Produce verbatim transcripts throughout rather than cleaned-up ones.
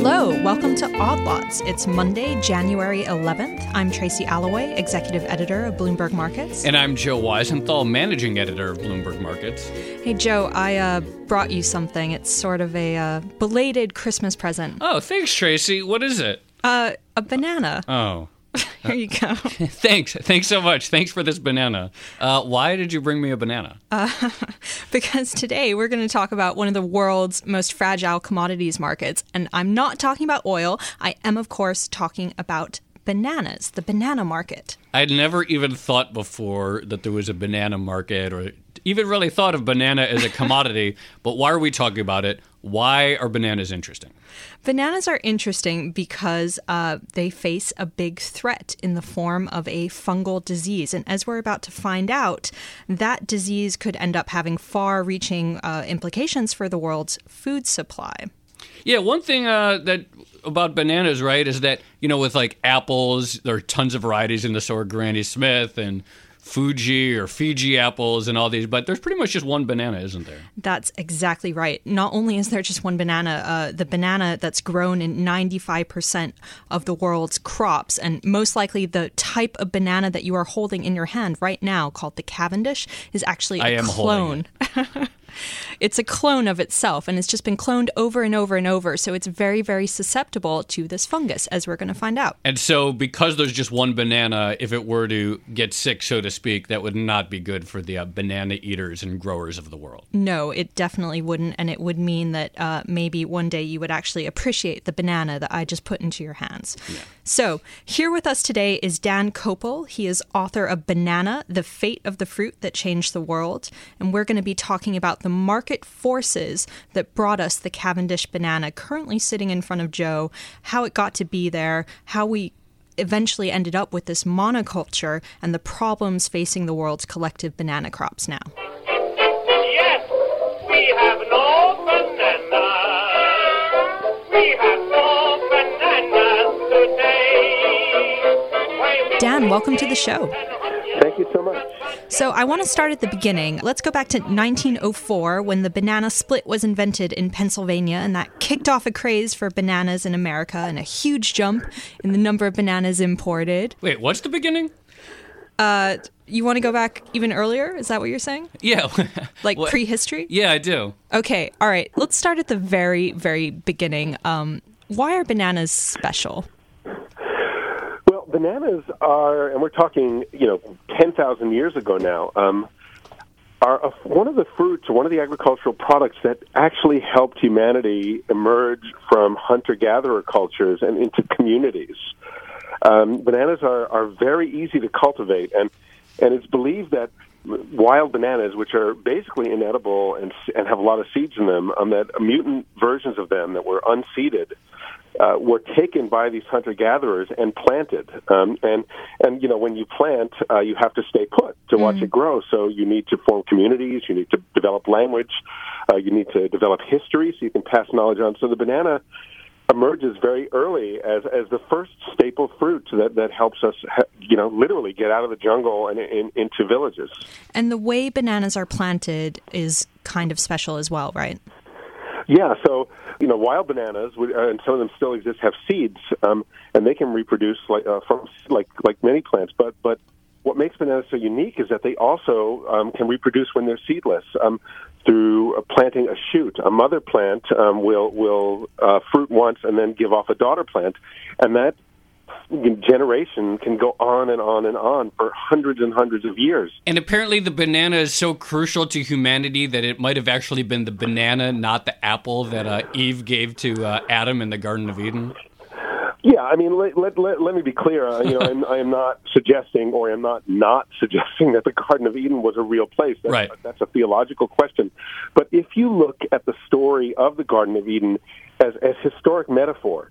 Hello, welcome to Odd Lots. It's Monday, January eleventh. I'm Tracy Alloway, Executive Editor of Bloomberg Markets. And I'm Joe Weisenthal, Managing Editor of Bloomberg Markets. Hey, Joe, I uh, brought you something. It's sort of a uh, belated Christmas present. Oh, thanks, Tracy. What is it? Uh, a banana. Oh. Here you go. Thanks. Thanks so much. Thanks for this banana. Uh, why did you bring me a banana? Uh, because today we're going to talk about one of the world's most fragile commodities markets. And I'm not talking about oil. I am, of course, talking about bananas, the banana market. I'd never even thought before that there was a banana market or even really thought of banana as a commodity. But why are we talking about it? Why are bananas interesting? Bananas are interesting because uh, they face a big threat in the form of a fungal disease. And as we're about to find out, that disease could end up having far-reaching uh, implications for the world's food supply. Yeah, one thing uh, that about bananas, right, is that, you know, with like apples, there are tons of varieties in the store, Granny Smith and Fuji or Fiji apples and all these, but there's pretty much just one banana, isn't there? That's exactly right. Not only is there just one banana, uh, the banana that's grown in ninety-five percent of the world's crops, and most likely the type of banana that you are holding in your hand right now, called the Cavendish, is actually a clone. It. It's a clone of itself, and it's just been cloned over and over and over, so it's very, very susceptible to this fungus, as we're going to find out. And so because there's just one banana, if it were to get sick, so to speak, Speak, that would not be good for the uh, banana eaters and growers of the world. No, it definitely wouldn't. And it would mean that uh, maybe one day you would actually appreciate the banana that I just put into your hands. Yeah. So here with us today is Dan Koeppel. He is author of Banana: The Fate of the Fruit That Changed the World. And we're going to be talking about the market forces that brought us the Cavendish banana currently sitting in front of Joe, how it got to be there, how we eventually ended up with this monoculture, and the problems facing the world's collective banana crops now. Yes, we have no bananas. We have no bananas today. Dan, welcome to the show. Thank you so much. So I want to start at the beginning. Let's go back to nineteen oh four when the banana split was invented in Pennsylvania, and that kicked off a craze for bananas in America and a huge jump in the number of bananas imported. Wait, what's the beginning? Uh, you want to go back even earlier? Is that what you're saying? Yeah. Like what? Prehistory? Yeah, I do. Okay. All right. Let's start at the very, very beginning. Um, why are bananas special? Bananas are, and we're talking, you know, ten thousand years ago now, um, are a, one of the fruits, one of the agricultural products that actually helped humanity emerge from hunter-gatherer cultures and into communities. Um, bananas are, are very easy to cultivate, and, and it's believed that wild bananas, which are basically inedible and, and have a lot of seeds in them, um, that mutant versions of them that were unseeded Uh, were taken by these hunter-gatherers and planted. Um, and, and, you know, when you plant, uh, you have to stay put to watch mm. it grow. So you need to form communities, you need to develop language, uh, you need to develop history so you can pass knowledge on. So the banana emerges very early as, as the first staple fruit that, that helps us, you know, literally get out of the jungle and in, into villages. And the way bananas are planted is kind of special as well, right? Yeah, so, you know, wild bananas, and some of them still exist, have seeds, um, and they can reproduce like uh, from like like many plants. But but what makes bananas so unique is that they also um, can reproduce when they're seedless um, through uh, planting a shoot. A mother plant um, will will uh, fruit once and then give off a daughter plant, and that generation can go on and on and on for hundreds and hundreds of years. And apparently the banana is so crucial to humanity that it might have actually been the banana, not the apple, that uh, Eve gave to uh, Adam in the Garden of Eden. Yeah, I mean, let let, let, let me be clear. Uh, you know, I'm, I am not suggesting, or I'm not not suggesting that the Garden of Eden was a real place. That's, right. That's a theological question. But if you look at the story of the Garden of Eden as as historic metaphor,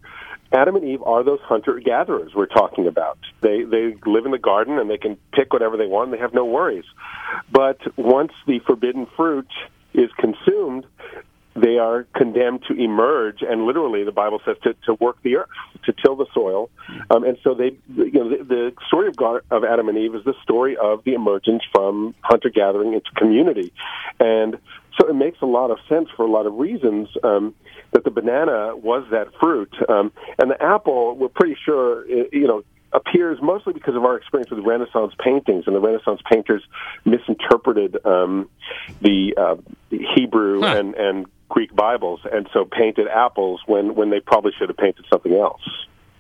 Adam and Eve are those hunter-gatherers we're talking about. They they live in the garden, and they can pick whatever they want, and they have no worries. But once the forbidden fruit is consumed, they are condemned to emerge, and literally the Bible says to, to work the earth, to till the soil. Um, and so they, you know, the, the story of, God, of Adam and Eve is the story of the emergence from hunter-gathering into community. And so it makes makes a lot of sense for a lot of reasons, um, that the banana was that fruit. Um, and the apple, we're pretty sure, you know, appears mostly because of our experience with Renaissance paintings, and the Renaissance painters misinterpreted um, the, uh, the Hebrew huh. and, and Greek Bibles, and so painted apples when, when they probably should have painted something else.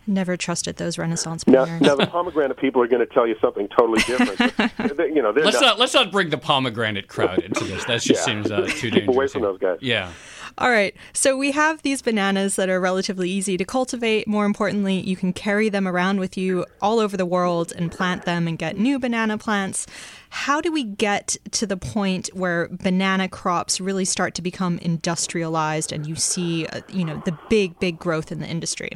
Never trusted those Renaissance painters. Now, now the pomegranate people are going to tell you something totally different. They, you know, let's not, not let's not bring the pomegranate crowd into this. That just yeah. seems uh, too dangerous. Keep away from those guys. Yeah. All right. So we have these bananas that are relatively easy to cultivate. More importantly, you can carry them around with you all over the world and plant them and get new banana plants. How do we get to the point where banana crops really start to become industrialized and you see, uh, you know, the big, big growth in the industry?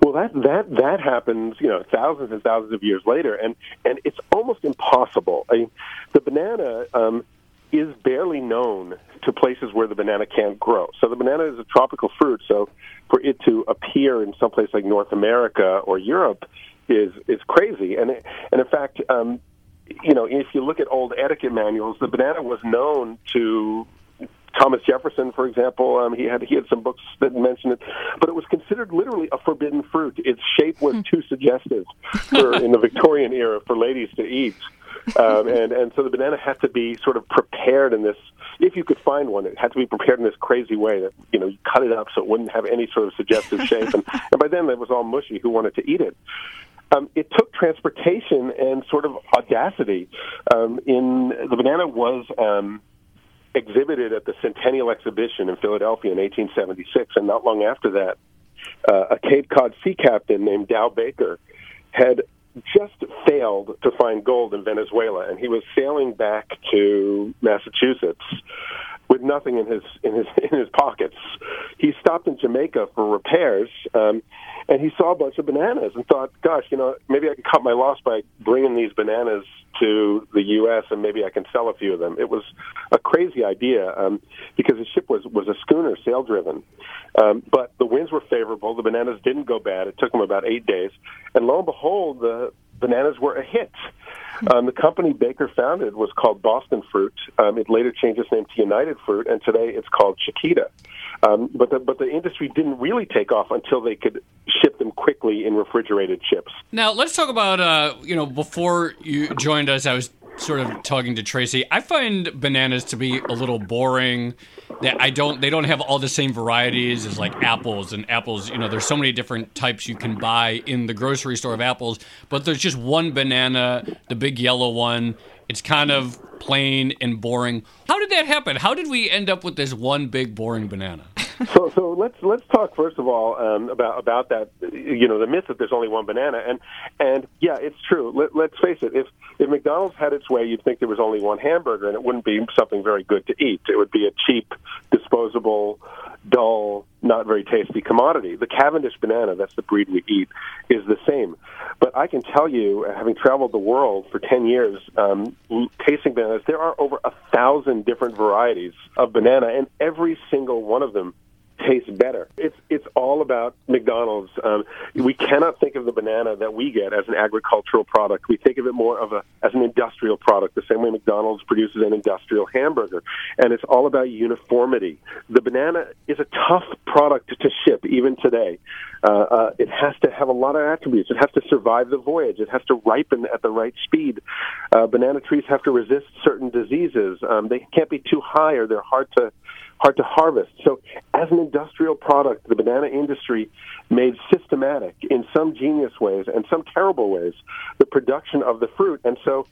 Well, that, that that happens, you know, thousands and thousands of years later, and, and it's almost impossible. I mean, the banana um, is barely known to places where the banana can't grow. So the banana is a tropical fruit, so for it to appear in some place like North America or Europe is is crazy. And, it, and in fact, um, you know, if you look at old etiquette manuals, the banana was known to Thomas Jefferson, for example. um, he had he had some books that mentioned it, but it was considered literally a forbidden fruit. Its shape was too suggestive for, in the Victorian era, for ladies to eat, um, and and so the banana had to be sort of prepared in this. If you could find one, it had to be prepared in this crazy way that, you know, you cut it up so it wouldn't have any sort of suggestive shape, and, and by then it was all mushy. Who wanted to eat it? Um, it took transportation and sort of audacity. Um, in the banana was. Um, exhibited at the Centennial Exhibition in Philadelphia in eighteen seventy-six, and not long after that, uh, a Cape Cod sea captain named Dow Baker had just failed to find gold in Venezuela, and he was sailing back to Massachusetts with nothing in his in his in his pockets. He stopped in Jamaica for repairs, um, and he saw a bunch of bananas and thought, "Gosh, you know, maybe I can cut my loss by bringing these bananas to the U S and maybe I can sell a few of them." It was a crazy idea, um, because the ship was was a schooner, sail driven, um, but the winds were favorable. The bananas didn't go bad. It took them about eight days, and lo and behold, the bananas were a hit. Um, the company Baker founded was called Boston Fruit. Um, it later changed its name to United Fruit, and today it's called Chiquita. Um, but the, but the industry didn't really take off until they could ship them quickly in refrigerated chips. Now let's talk about uh, you know, before you joined us, I was sort of talking to Tracy. I find bananas to be a little boring. That I don't they don't have all the same varieties as like apples and apples. You know, there's so many different types you can buy in the grocery store of apples, but there's just one banana, the big yellow one. It's kind of plain and boring. How did that happen? How did we end up with this one big boring banana? So, so let's let's talk first of all um, about about that. You know, the myth that there's only one banana, and and yeah, it's true. Let, let's face it. If if McDonald's had its way, you'd think there was only one hamburger, and it wouldn't be something very good to eat. It would be a cheap, disposable, dull, not very tasty commodity. The Cavendish banana, that's the breed we eat, is the same. But I can tell you, having traveled the world for ten years, um, tasting bananas, there are over a thousand different varieties of banana, and every single one of them tastes better. It's it's all about McDonald's. Um, we cannot think of the banana that we get as an agricultural product. We think of it more of a as an industrial product, the same way McDonald's produces an industrial hamburger. And it's all about uniformity. The banana is a tough product to ship, even today. Uh, uh, it has to have a lot of attributes. It has to survive the voyage. It has to ripen at the right speed. Uh, banana trees have to resist certain diseases. Um, they can't be too high or they're hard to hard to harvest. So as an industrial product, the banana industry made systematic, in some genius ways and some terrible ways, the production of the fruit. And so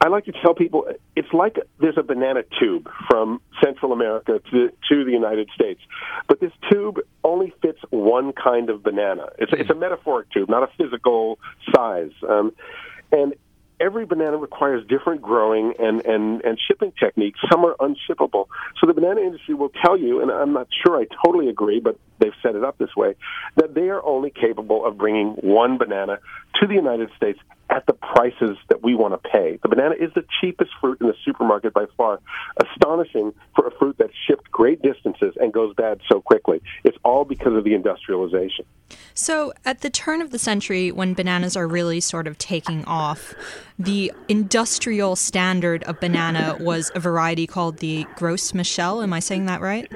I like to tell people it's like there's a banana tube from Central America to, to the United States, but this tube only fits one kind of banana. It's, it's a metaphoric tube, not a physical size. Um, and Every banana requires different growing and, and, and shipping techniques. Some are unshippable. So the banana industry will tell you, and I'm not sure I totally agree, but they've set it up this way, that they are only capable of bringing one banana to the United States at the prices that we want to pay. The banana is the cheapest fruit in the supermarket by far. Astonishing for a fruit that's shipped great distances and goes bad so quickly. It's all because of the industrialization. So at the turn of the century, when bananas are really sort of taking off, the industrial standard of banana was a variety called the Gros Michel. Am I saying that right?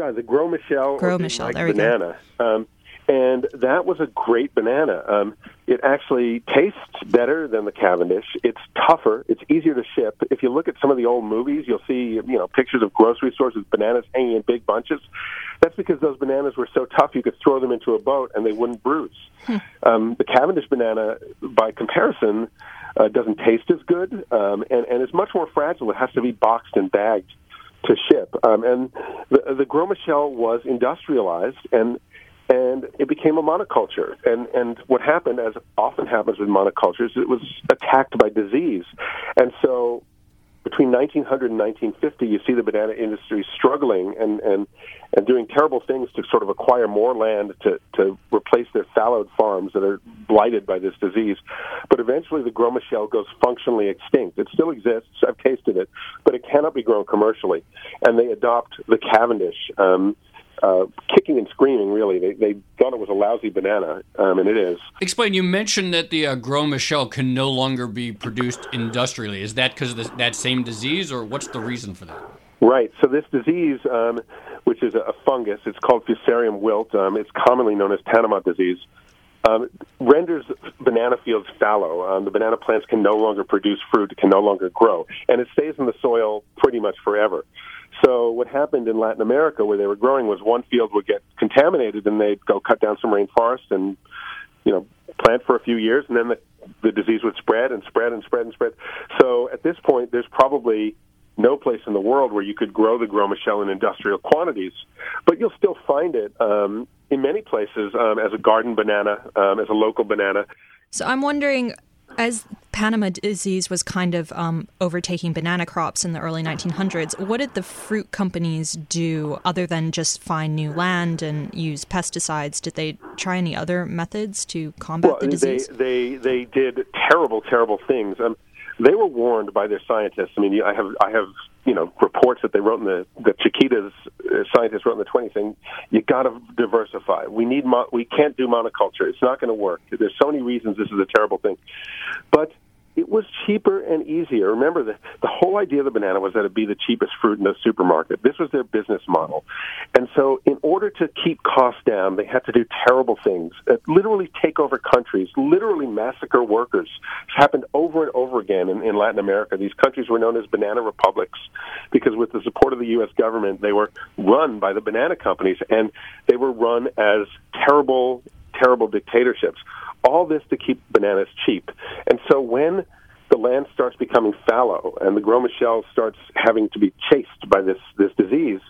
Yeah, the Gros Michel, Gros Michel, like there we banana. Go. Um, And that was a great banana. Um, it actually tastes better than the Cavendish. It's tougher. It's easier to ship. If you look at some of the old movies, you'll see, you know, pictures of grocery stores with bananas hanging in big bunches. That's because those bananas were so tough you could throw them into a boat and they wouldn't bruise. Hmm. Um, the Cavendish banana, by comparison, uh, doesn't taste as good um, and, and is much more fragile. It has to be boxed and bagged to ship. Um, and the, the Gros Michel was industrialized and And it became a monoculture. And, and what happened, as often happens with monocultures, it was attacked by disease. And so between nineteen hundred and nineteen fifty, you see the banana industry struggling and, and, and doing terrible things to sort of acquire more land to, to replace their fallowed farms that are blighted by this disease. But eventually the Gros Michel goes functionally extinct. It still exists. I've tasted it. But it cannot be grown commercially. And they adopt the Cavendish, um, Uh, kicking and screaming, really. They, they thought it was a lousy banana, um, and it is. Explain, you mentioned that the uh, Gros Michel can no longer be produced industrially. Is that because of this, that same disease, or what's the reason for that? Right. So this disease, um, which is a fungus, it's called Fusarium wilt. Um, it's commonly known as Panama disease. Um, renders banana fields fallow. Um, the banana plants can no longer produce fruit, can no longer grow, and it stays in the soil pretty much forever. So what happened in Latin America where they were growing was one field would get contaminated and they'd go cut down some rainforest and, you know, plant for a few years, and then the, the disease would spread and spread and spread and spread. So at this point, there's probably no place in the world where you could grow the Gros Michel in industrial quantities, but you'll still find it um, in many places um, as a garden banana, um, as a local banana. So I'm wondering, as Panama disease was kind of um, overtaking banana crops in the early nineteen hundreds, what did the fruit companies do other than just find new land and use pesticides? Did they try any other methods to combat well, the disease? They, they, they did terrible, terrible things. Um, They were warned by their scientists. I mean, I have, I have, you know, reports that they wrote in the that Chiquita's uh, scientists wrote in the twenties, saying you got to diversify. We need, mo- we can't do monoculture. It's not going to work. There's so many reasons this is a terrible thing, but it was cheaper and easier. Remember, the the whole idea of the banana was that it'd be the cheapest fruit in the supermarket. This was their business model, and so in order to keep costs down, they had to do terrible things. Uh, literally take over countries. Literally massacre workers. It's happened over and over again in, in Latin America. These countries were known as banana republics because, with the support of the U S government, they were run by the banana companies, and they were run as terrible, terrible dictatorships. All this to keep bananas cheap. And so when the land starts becoming fallow and the Gros Michel starts having to be chased by this, this disease,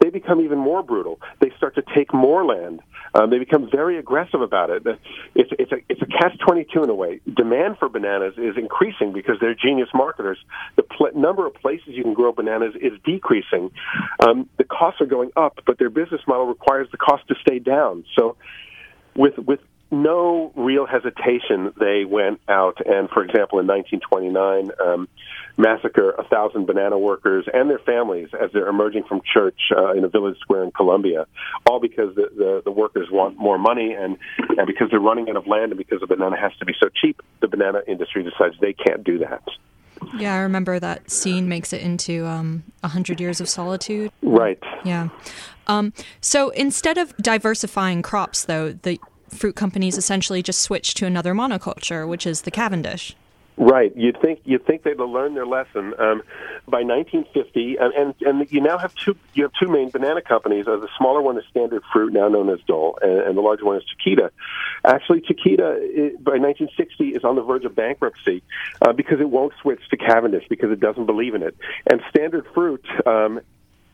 they become even more brutal. They start to take more land. Um, they become very aggressive about it. It's, it's a, it's a catch twenty-two in a way. Demand for bananas is increasing because they're genius marketers. The pl- number of places you can grow bananas is decreasing. Um, the costs are going up, but their business model requires the cost to stay down. So with with no real hesitation, they went out and, for example, in nineteen twenty-nine, um, massacre a thousand banana workers and their families as they're emerging from church uh, in a village square in Colombia, all because the, the, the workers want more money and, and because they're running out of land and because the banana has to be so cheap, the banana industry decides they can't do that. Yeah, I remember that scene makes it into um, one hundred Years of Solitude. Right. Yeah. Um, so instead of diversifying crops, though, the fruit companies essentially just switched to another monoculture, which is the Cavendish. Right. You'd think you'd think they'd learn their lesson um, by nineteen fifty, and, and and you now have two you have two main banana companies. Uh, the smaller one is Standard Fruit, now known as Dole, and, and the larger one is Chiquita. Actually, Chiquita it, by nineteen sixty is on the verge of bankruptcy uh, because it won't switch to Cavendish because it doesn't believe in it. And Standard Fruit, um,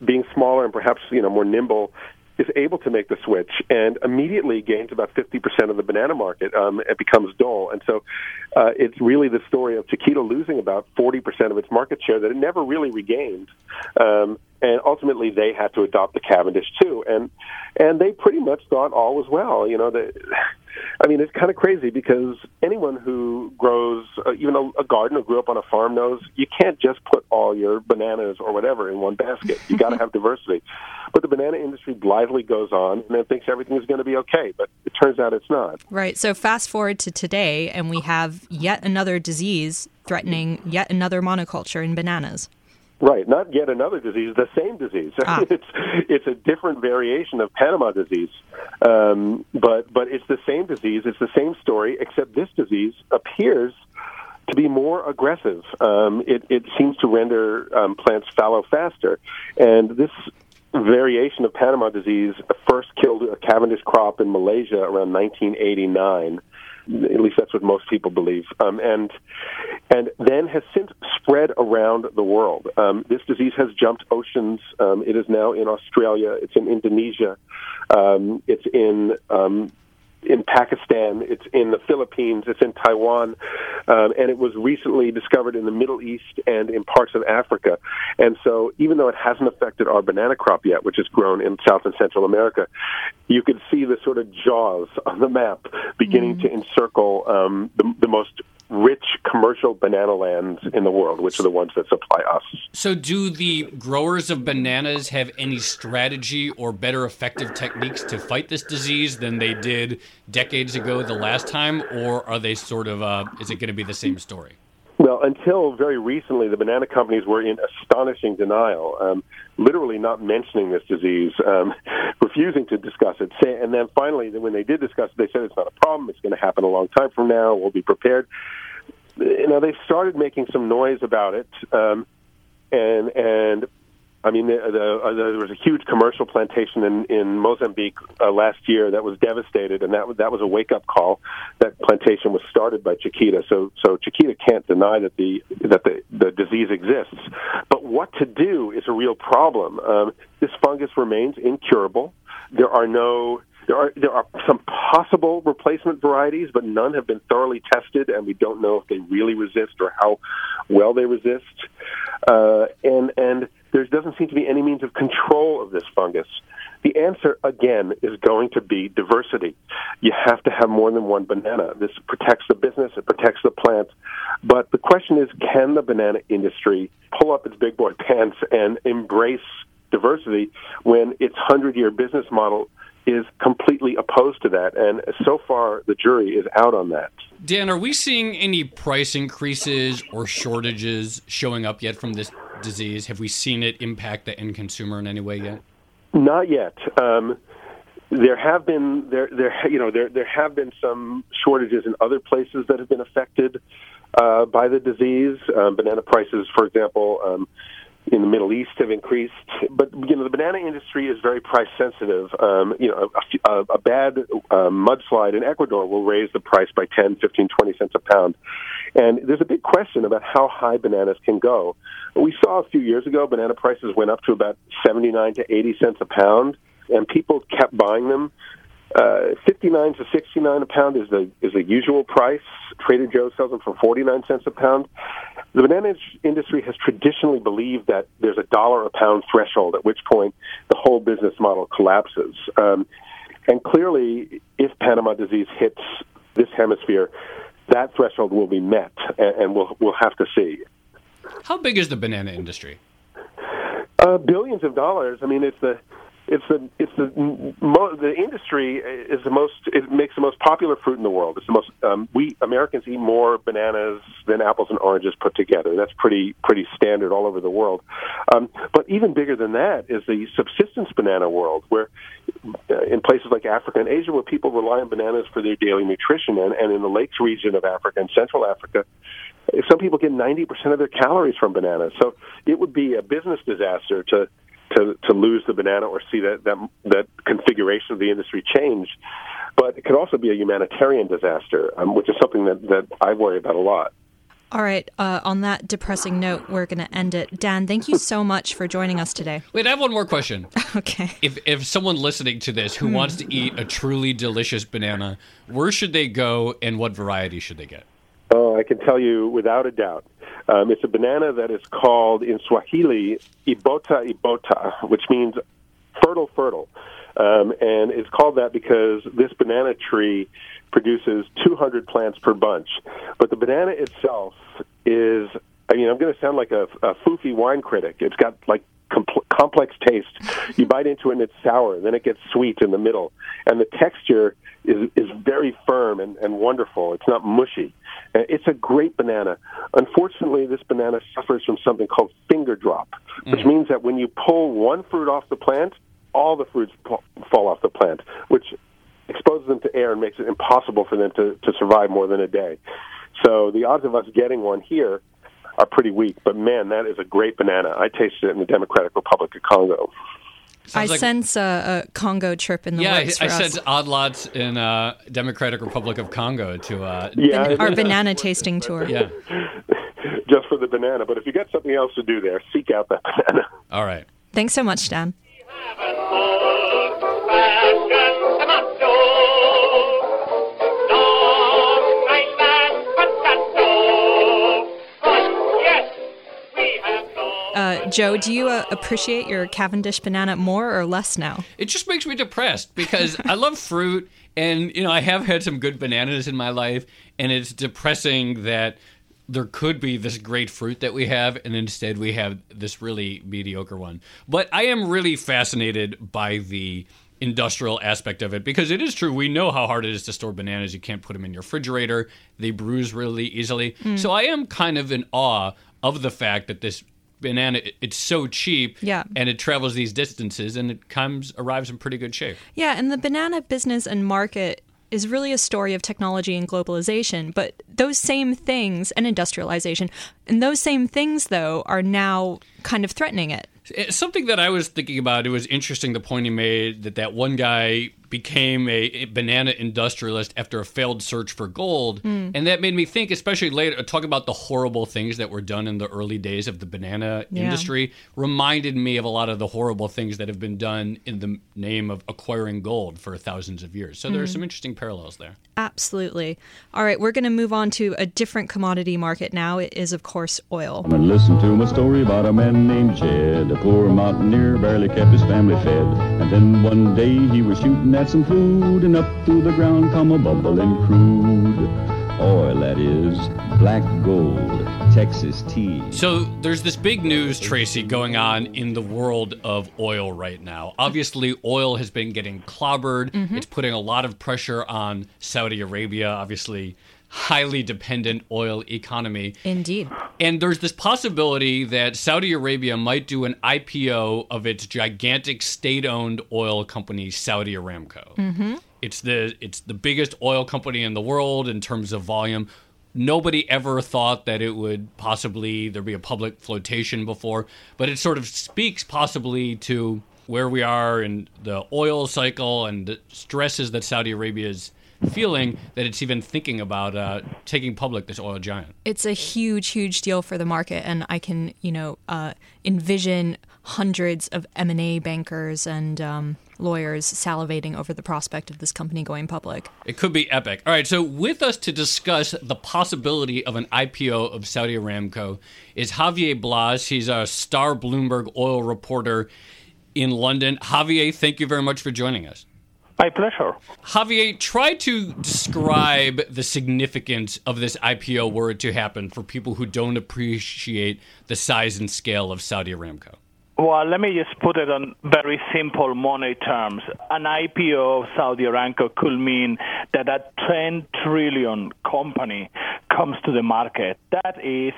being smaller and perhaps you know more nimble, is able to make the switch and immediately gains about fifty percent of the banana market. Um, it becomes Dole. And so uh, it's really the story of Chiquita losing about forty percent of its market share that it never really regained. Um, and ultimately they had to adopt the Cavendish too. And and they pretty much thought all was well. You know, the, I mean, it's kind of crazy because anyone who grows, uh, even a, a garden or grew up on a farm knows you can't just put all your bananas or whatever in one basket. You got to have diversity. But the banana industry blithely goes on and it thinks everything is going to be okay, but it turns out it's not. Right. So fast forward to today, and we have yet another disease threatening yet another monoculture in bananas. Right, not yet another disease, the same disease. Ah. It's it's a different variation of Panama disease, um, but but it's the same disease, it's the same story, except this disease appears to be more aggressive. Um, it, it seems to render um, plants fallow faster, and this variation of Panama disease first killed a Cavendish crop in Malaysia around nineteen eighty-nine. At least that's what most people believe, um, and and then has since spread around the world. Um, this disease has jumped oceans. Um, it is now in Australia. It's in Indonesia. Um, it's in um, in Pakistan. It's in the Philippines. It's in Taiwan, um, and it was recently discovered in the Middle East and in parts of Africa. And so, even though it hasn't affected our banana crop yet, which is grown in South and Central America, you could see the sort of jaws on the map beginning mm-hmm. to encircle um, the, the most rich commercial banana lands in the world, which are the ones that supply us. So do the growers of bananas have any strategy or better effective techniques to fight this disease than they did decades ago the last time, or are they sort of, uh, is it going to be the same story? Well, until very recently, the banana companies were in astonishing denial, um, literally not mentioning this disease, um, refusing to discuss it. And then finally, when they did discuss it, they said it's not a problem, it's going to happen a long time from now, we'll be prepared. You know, they started making some noise about it, um, and and I mean, the, the, uh, there was a huge commercial plantation in, in Mozambique uh, last year that was devastated, and that was, that was a wake-up call. That plantation was started by Chiquita, so so Chiquita can't deny that the that the, the disease exists. But what to do is a real problem. Um, this fungus remains incurable. There are no there are there are some possible replacement varieties, but none have been thoroughly tested, and we don't know if they really resist or how well they resist. Uh, and and there doesn't seem to be any means of control of this fungus. The answer, again, is going to be diversity. You have to have more than one banana. This protects the business, it protects the plant. But the question is, can the banana industry pull up its big boy pants and embrace diversity when its hundred-year business model is completely opposed to that? And so far, the jury is out on that. Dan, are we seeing any price increases or shortages showing up yet from this disease? Have we seen it impact the end consumer in any way yet? Not yet. Um, there have been there there you know there there have been some shortages in other places that have been affected uh, by the disease. Um, banana prices, for example, um, in the Middle East have increased. But you know the banana industry is very price sensitive. Um, you know a, a, a bad uh, mudslide in Ecuador will raise the price by ten, fifteen, twenty cents a pound. And there's a big question about how high bananas can go. We saw a few years ago banana prices went up to about seventy-nine to eighty cents a pound, and people kept buying them. Uh, fifty-nine to sixty-nine a pound is the is the usual price. Trader Joe's sells them for forty-nine cents a pound. The banana industry has traditionally believed that there's a dollar a pound threshold, at which point the whole business model collapses. Um, and clearly, if Panama disease hits this hemisphere, that threshold will be met, and we'll we'll have to see. How big is the banana industry? Uh, billions of dollars. I mean, it's the it's the it's the the industry is the most. It makes the most popular fruit in the world. It's the most. Um, we Americans eat more bananas than apples and oranges put together. That's pretty pretty standard all over the world. Um, but even bigger than that is the subsistence banana world, where in places like Africa and Asia, where people rely on bananas for their daily nutrition, and, and in the Lakes region of Africa and Central Africa, some people get ninety percent of their calories from bananas. So it would be a business disaster to to, to lose the banana or see that, that that configuration of the industry change. But it could also be a humanitarian disaster, um, which is something that, that I worry about a lot. All right. Uh, on that depressing note, we're going to end it. Dan, thank you so much for joining us today. Wait, I have one more question. Okay. If if someone listening to this who wants to eat a truly delicious banana, where should they go and what variety should they get? Oh, I can tell you without a doubt. Um, it's a banana that is called in Swahili, ibota ibota, which means fertile, fertile. Um, and it's called that because this banana tree produces two hundred plants per bunch. But the banana itself is, I mean, I'm going to sound like a, a foofy wine critic. It's got, like, compl- complex taste. You bite into it and it's sour, and then it gets sweet in the middle. And the texture is, is very firm and, and wonderful. It's not mushy. It's a great banana. Unfortunately, this banana suffers from something called finger drop, which mm. means that when you pull one fruit off the plant, all the fruits po- fall off the plant, which exposes them to air and makes it impossible for them to, to survive more than a day. So the odds of us getting one here are pretty weak. But, man, that is a great banana. I tasted it in the Democratic Republic of Congo. Sounds I like, sense a, a Congo trip in the yeah, works I, for I us. sense odd lots in uh, Democratic Republic of Congo to uh, yeah, ban- our banana tasting tour. Yeah, just for the banana. But if you got something else to do there, seek out that banana. All right. Thanks so much, Dan. Uh, Joe, do you uh, appreciate your Cavendish banana more or less now? It just makes me depressed because I love fruit, and you know I have had some good bananas in my life, and it's depressing that there could be this great fruit that we have, and instead we have this really mediocre one. But I am really fascinated by the industrial aspect of it, because it is true, we know how hard it is to store bananas. You can't put them in your refrigerator. They bruise really easily. Mm. So I am kind of in awe of the fact that this banana, it's so cheap, yeah. and it travels these distances, and it comes arrives in pretty good shape. Yeah, and the banana business and market is really a story of technology and globalization, but those same things, and industrialization, and those same things, though, are now kind of threatening it. It's something that I was thinking about, it was interesting, the point he made, that that one guy became a, a banana industrialist after a failed search for gold. Mm. And that made me think, especially later, talk about the horrible things that were done in the early days of the banana yeah. industry, reminded me of a lot of the horrible things that have been done in the name of acquiring gold for thousands of years. So mm. there are some interesting parallels there. Absolutely. All right, we're going to move on to a different commodity market now. It is, of course, oil. Come and listen to my story about a man named Jed. A poor mountaineer barely kept his family fed. And then one day he was shooting at some food, and up through the ground come a bubbling crude. Oil, that is, black gold, Texas tea. So there's this big news, Tracy, going on in the world of oil right now. Obviously, oil has been getting clobbered. Mm-hmm. It's putting a lot of pressure on Saudi Arabia, obviously highly dependent oil economy. Indeed. And there's this possibility that Saudi Arabia might do an I P O of its gigantic state-owned oil company, Saudi Aramco. Mm-hmm. It's the it's the biggest oil company in the world in terms of volume. Nobody ever thought that it would possibly, there'd be a public flotation before, but it sort of speaks possibly to where we are in the oil cycle and the stresses that Saudi Arabia is feeling, that it's even thinking about uh, taking public this oil giant. It's a huge, huge deal for the market, and I can, you know, uh, envision hundreds of M and A bankers and um, lawyers salivating over the prospect of this company going public. It could be epic. All right, so with us to discuss the possibility of an I P O of Saudi Aramco is Javier Blas. He's a star Bloomberg oil reporter in London. Javier, thank you very much for joining us. My pleasure. Javier, try to describe the significance of this I P O were it to happen for people who don't appreciate the size and scale of Saudi Aramco. Well, let me just put it on very simple money terms. An I P O of Saudi Aramco could mean that a ten trillion company comes to the market. That is,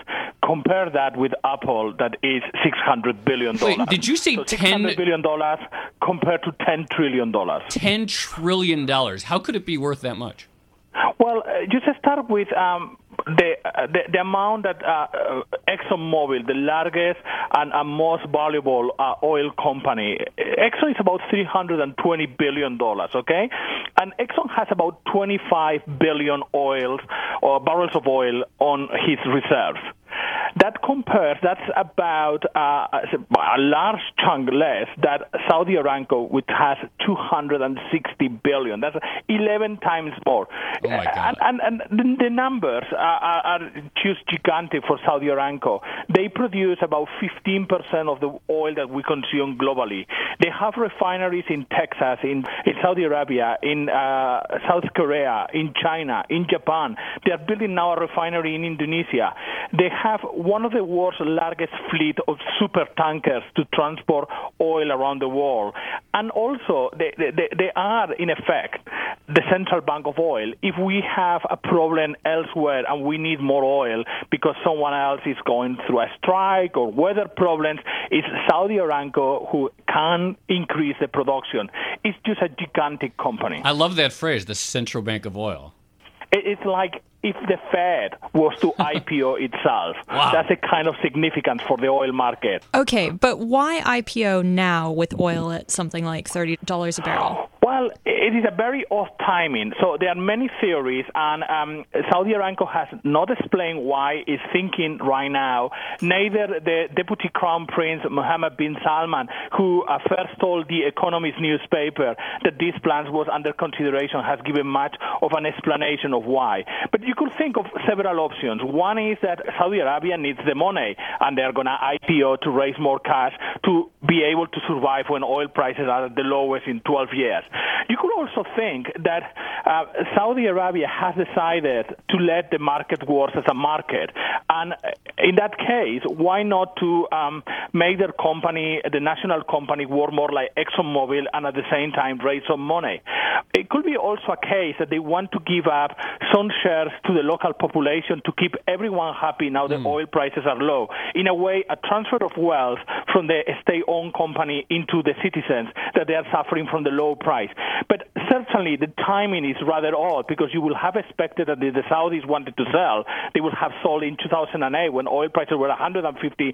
compare that with Apple, that is six hundred billion dollars. Wait, did you say so six hundred billion dollars compared to ten trillion dollars? ten trillion dollars. How could it be worth that much? Well, just start with um, the, uh, the the amount that uh, uh, Exxon Mobil, the largest and uh, most valuable uh, oil company, Exxon is about three hundred twenty billion dollars, okay? And Exxon has about twenty-five billion oils or barrels of oil on his reserves. That compares, that's about uh, a large chunk less than Saudi Aramco, which has two hundred sixty billion dollars. That's eleven times more. Oh my God. And, and, and the numbers are, are just gigantic for Saudi Aramco. They produce about fifteen percent of the oil that we consume globally. They have refineries in Texas, in, in Saudi Arabia, in uh, South Korea, in China, in Japan. They are building now a refinery in Indonesia. They have one of the world's largest fleet of super tankers to transport oil around the world. And also, they, they, they are, in effect, the central bank of oil. If we have a problem elsewhere and we need more oil because someone else is going through a strike or weather problems, it's Saudi Aramco who can increase the production. It's just a gigantic company. I love that phrase, the central bank of oil. It's like if the Fed was to I P O itself. Wow. That's a kind of significance for the oil market. Okay, but why I P O now with oil at something like thirty dollars a barrel? Well, it is a very odd timing. So there are many theories, and um, Saudi Aramco has not explained why it's thinking right now. Neither the Deputy Crown Prince, Mohammed bin Salman, who uh, first told The Economist newspaper that these plans was under consideration, has given much of an explanation of why. But you could think of several options. One is that Saudi Arabia needs the money, and they're going to I P O to raise more cash to be able to survive when oil prices are at the lowest in twelve years. You could also think that uh, Saudi Arabia has decided to let the market work as a market. And in that case, why not to um, make their company, the national company, work more like Exxon Mobil and at the same time raise some money? It could be also a case that they want to give up some shares to the local population to keep everyone happy now mm. the oil prices are low. In a way, a transfer of wealth from the state-owned company into the citizens that they are suffering from the low price. But certainly the timing is rather odd because you will have expected that if the Saudis wanted to sell, they would have sold in two thousand eight when oil prices were one hundred fifty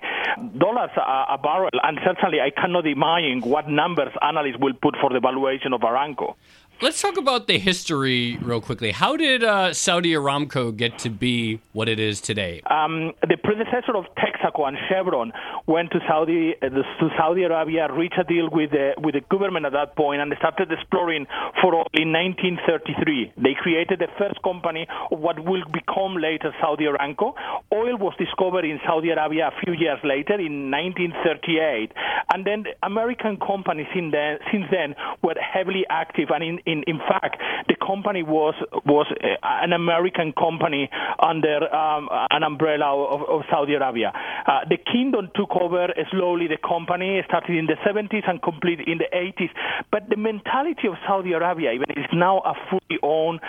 dollars a barrel. And certainly I cannot imagine what numbers analysts will put for the valuation of Aramco. Let's talk about the history real quickly. How did uh, Saudi Aramco get to be what it is today? Um, the predecessor of Texaco and Chevron went to Saudi uh, to Saudi Arabia, reached a deal with the, with the government at that point, and started exploring for oil in nineteen thirty-three. They created the first company of what will become later Saudi Aramco. Oil was discovered in Saudi Arabia a few years later in nineteen thirty-eight. And then American companies in the, since then were heavily active, and in In, in fact, the company was was an American company under um, an umbrella of, of Saudi Arabia. Uh, the kingdom took over slowly the company, started in the seventies and completed in the eighties. But the mentality of Saudi Arabia, even is now a fully owned,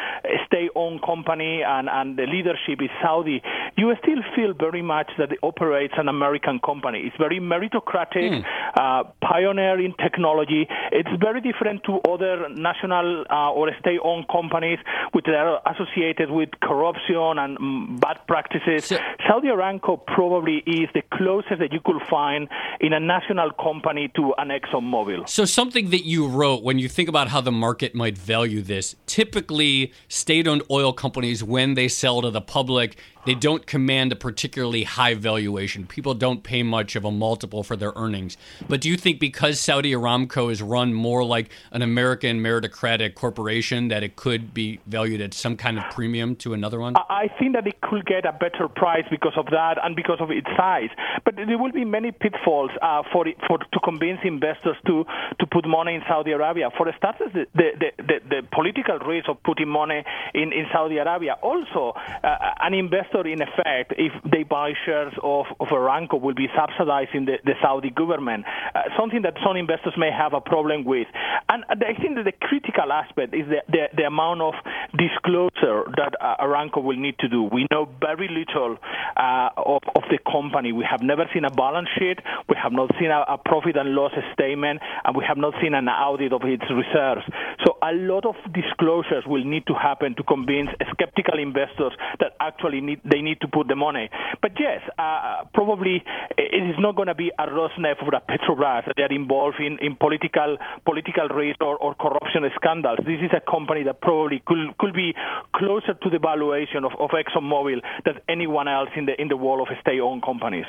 state-owned company, and, and the leadership is Saudi. You still feel very much that it operates an American company. It's very meritocratic, mm. uh, pioneering technology. It's very different to other national Uh, or state-owned companies which are associated with corruption and um, bad practices. So, Saudi Aramco probably is the closest that you could find in a national company to an Exxon Mobil. So something that you wrote, when you think about how the market might value this, typically state-owned oil companies, when they sell to the public, they don't command a particularly high valuation. People don't pay much of a multiple for their earnings. But do you think because Saudi Aramco is run more like an American meritocratic corporation that it could be valued at some kind of premium to another one? I think that it could get a better price because of that and because of its size. But there will be many pitfalls uh, for, it, for to convince investors to, to put money in Saudi Arabia. For starters, the, the, the, the political risk of putting money in, in Saudi Arabia. Also, uh, an investor in effect, if they buy shares of, of Aramco, will be subsidizing the, the Saudi government, uh, something that some investors may have a problem with. And I think that the critical aspect is the, the, the amount of disclosure that uh, Aramco will need to do. We know very little uh, of, of the company. We have never seen a balance sheet. We have not seen a, a profit and loss statement, and we have not seen an audit of its reserves. So a lot of disclosures will need to happen to convince skeptical investors that actually need, they need to put the money. But yes, uh, probably it is not going to be a Rosneft or a Petrobras that are involved in, in political political risk or, or corruption scandals. This is a company that probably could could be closer to the valuation of, of Exxon Mobil than anyone else in the in the world of state-owned companies.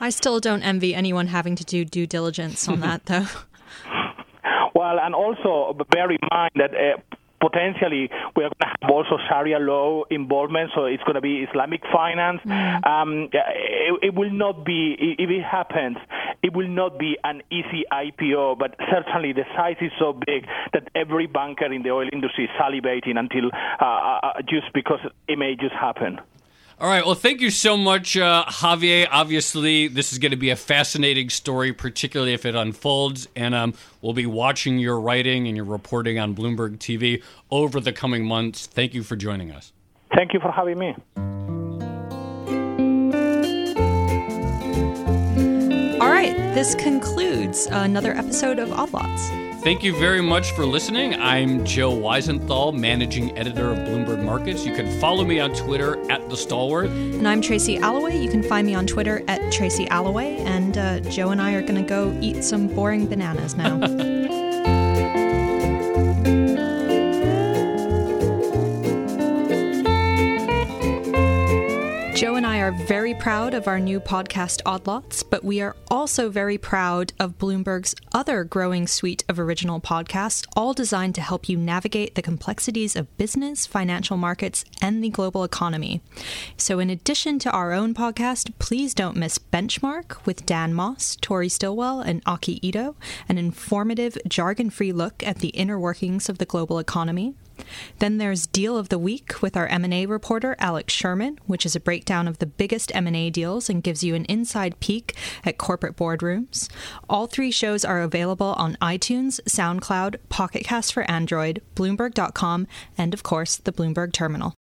I still don't envy anyone having to do due diligence on that, though. Well, and also bear in mind that uh, potentially we are going to have also Sharia law involvement, so it's going to be Islamic finance. Mm. Um, it, it will not be, if it happens, it will not be an easy I P O, but certainly the size is so big that every banker in the oil industry is salivating until uh, uh, just because it may just happen. All right. Well, thank you so much, uh, Javier. Obviously, this is going to be a fascinating story, particularly if it unfolds. And um, we'll be watching your writing and your reporting on Bloomberg T V over the coming months. Thank you for joining us. Thank you for having me. All right. This concludes another episode of Oddlots. Thank you very much for listening. I'm Joe Weisenthal, managing editor of Bloomberg Markets. You can follow me on Twitter at The Stalwart. And I'm Tracy Alloway. You can find me on Twitter at Tracy Alloway. And uh, Joe and I are going to go eat some boring bananas now. Joe and I are very proud of our new podcast, Oddlots, but we are also very proud of Bloomberg's other growing suite of original podcasts, all designed to help you navigate the complexities of business, financial markets, and the global economy. So in addition to our own podcast, please don't miss Benchmark with Dan Moss, Tori Stilwell, and Aki Ito, an informative, jargon-free look at the inner workings of the global economy. Then there's Deal of the Week with our M and A reporter, Alex Sherman, which is a breakdown of the biggest M and A deals and gives you an inside peek at corporate boardrooms. All three shows are available on iTunes, SoundCloud, Pocket Cast for Android, Bloomberg dot com, and, of course, the Bloomberg Terminal.